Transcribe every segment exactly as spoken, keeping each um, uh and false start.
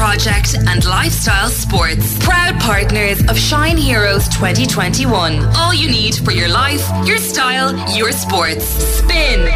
Project and Lifestyle Sports, proud partners of Shine Heroes twenty twenty-one. All you need for your life, your style, your sports. Spin.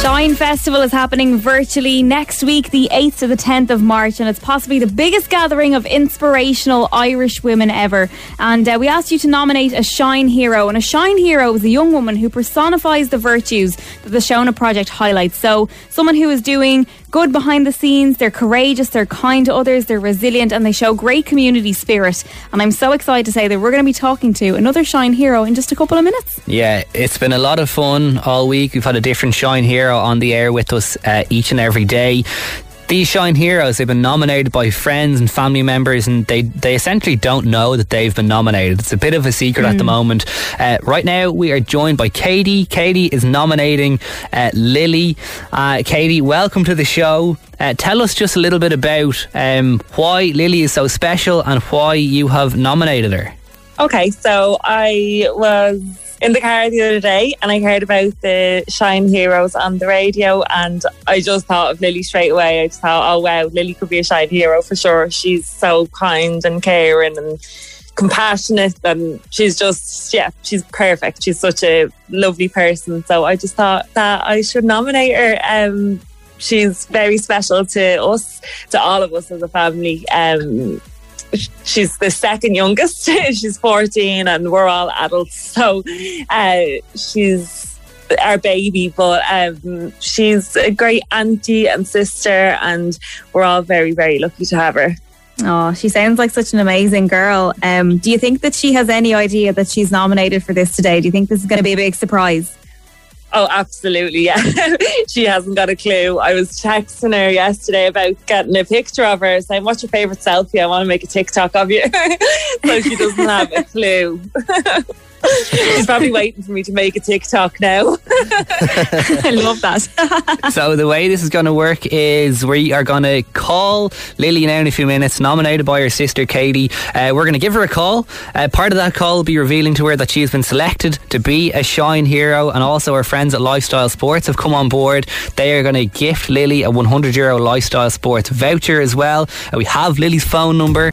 Shine Festival is happening virtually next week, the eighth to the tenth of March, and it's possibly the biggest gathering of inspirational Irish women ever. And uh, we asked you to nominate a Shine Hero, and a Shine Hero is a young woman who personifies the virtues that the Shona Project highlights. So, someone who is doing good behind the scenes, they're courageous, they're kind to others, they're resilient, and they show great community spirit. And I'm so excited to say that we're going to be talking to another Shine Hero in just a couple of minutes. Yeah, it's been a lot of fun all week. We've had a different Shine Hero on the air with us uh, each and every day. These Shine Heroes, they've been nominated by friends and family members, and they, they essentially don't know that they've been nominated. It's a bit of a secret mm. at the moment. Uh, right now, we are joined by Katie. Katie is nominating uh, Lily. Uh, Katie, welcome to the show. Uh, tell us just a little bit about um, why Lily is so special and why you have nominated her. Okay, so I was in the car the other day and I heard about the Shine Heroes on the radio, and I just thought of Lily straight away. I just thought, oh wow, Lily could be a Shine Hero for sure. She's so kind and caring and compassionate, and she's just, yeah, she's perfect. She's such a lovely person. So I just thought that I should nominate her. Um, she's very special to us, to all of us as a family. Um, she's the second youngest. She's fourteen and we're all adults, so uh, she's our baby, but um, she's a great auntie and sister, and we're all very very lucky to have her. Oh, she sounds like such an amazing girl. Um, do you think that she has any idea that she's nominated for this today? Do you think this is going to be a big surprise? Oh, absolutely, yeah. She hasn't got a clue. I was texting her yesterday about getting a picture of her, saying, what's your favourite selfie? I want to make a TikTok of you. So she doesn't have a clue. She's probably waiting for me to make a TikTok now. I love that. So the way this is going to work is we are going to call Lily now in a few minutes, nominated by her sister Katie. Uh, we're going to give her a call. Uh, part of that call will be revealing to her that she's been selected to be a Shine Hero, and also her friends at Lifestyle Sports have come on board. They are going to gift Lily a one hundred euro Lifestyle Sports voucher as well. Uh, we have Lily's phone number.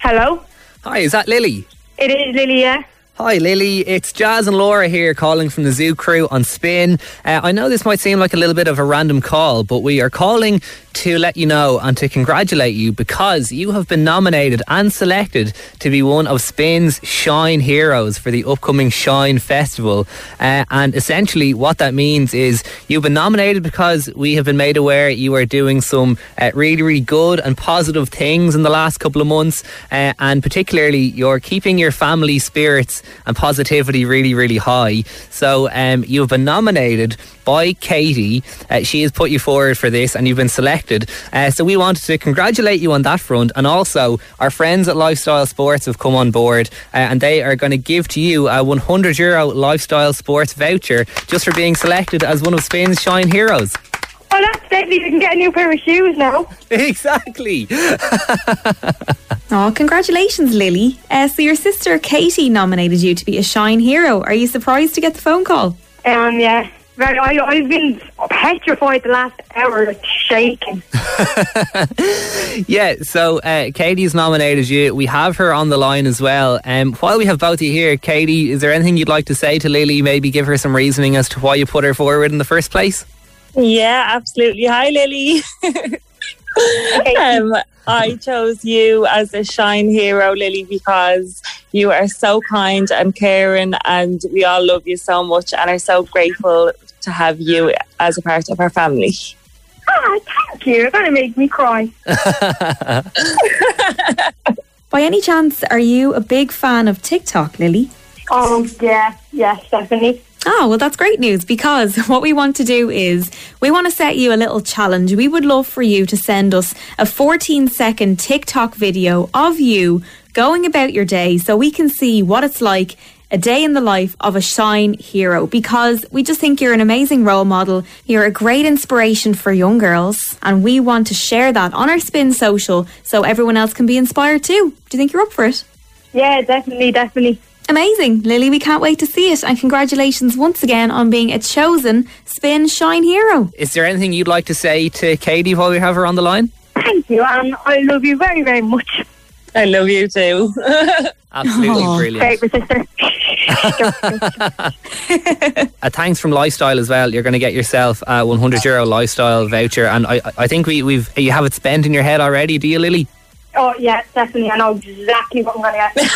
Hello. Hi, is that Lily? It is Lily, yeah. Hi Lily, it's Jazz and Laura here calling from the Zoo Crew on Spin. Uh, I know this might seem like a little bit of a random call, but we are calling to let you know and to congratulate you, because you have been nominated and selected to be one of Spin's Shine Heroes for the upcoming Shine Festival. Uh, and essentially what that means is you've been nominated because we have been made aware you are doing some uh, really, really good and positive things in the last couple of months, uh, and particularly you're keeping your family spirits and positivity really, really high. So um, you've been nominated by Katie. Uh, she has put you forward for this and you've been selected. Uh, so we wanted to congratulate you on that front, and also our friends at Lifestyle Sports have come on board uh, and they are going to give to you a one hundred euro Lifestyle Sports voucher just for being selected as one of Spain's Shine Heroes. Oh, that's deadly. We can get a new pair of shoes now. Exactly. Oh, congratulations, Lily. Uh, so your sister Katie nominated you to be a Shine Hero. Are you surprised to get the phone call? Um, yeah. Right, I, I've been petrified the last hour, shaking. Yeah, so uh, Katie's nominated you. We have her on the line as well. Um, while we have both of you here, Katie, is there anything you'd like to say to Lily? Maybe give her some reasoning as to why you put her forward in the first place? Yeah, absolutely. Hi, Lily. Okay. um, I chose you as a Shine Hero, Lily, because you are so kind and caring, and we all love you so much and are so grateful to have you as a part of our family. Ah, thank you. You're going to make me cry. By any chance, are you a big fan of TikTok, Lily? Oh, yeah. Yes, definitely. Oh, well, that's great news, because what we want to do is we want to set you a little challenge. We would love for you to send us a fourteen second TikTok video of you going about your day, so we can see what it's like, a day in the life of a Shine Hero, because we just think you're an amazing role model. You're a great inspiration for young girls, and we want to share that on our Spin Social so everyone else can be inspired too. Do you think you're up for it? Yeah, definitely, definitely. Amazing, Lily, we can't wait to see it, and congratulations once again on being a chosen Spin Shine Hero. Is there anything you'd like to say to Katie while we have her on the line? Thank you, Anne. I love you very, very much. I love you too. Absolutely oh, brilliant. Favourite sister. uh, thanks from Lifestyle as well. You're going to get yourself a one hundred euro Lifestyle voucher, and I, I think we, we've you have it spent in your head already, do you, Lily? Oh yeah, definitely. I know exactly what I'm going to get.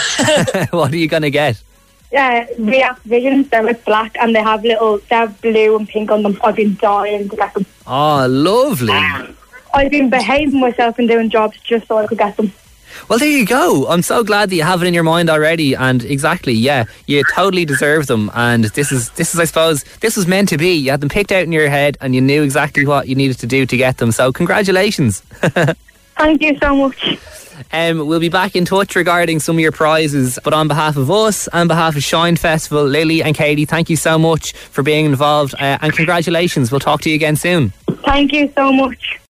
What are you going to get? Yeah, uh, React Visions. They're with black, and they have little. They're blue and pink on them. I've been dying to get them. Oh, lovely! Uh, I've been behaving myself and doing jobs just so I could get them. Well, there you go. I'm so glad that you have it in your mind already. And exactly, yeah, you totally deserve them. And this is, this is, I suppose, this was meant to be. You had them picked out in your head, and you knew exactly what you needed to do to get them. So, congratulations. Thank you so much. Um, we'll be back in touch regarding some of your prizes. But on behalf of us, on behalf of Shine Festival, Lily and Katie, thank you so much for being involved. Uh, and congratulations. We'll talk to you again soon. Thank you so much.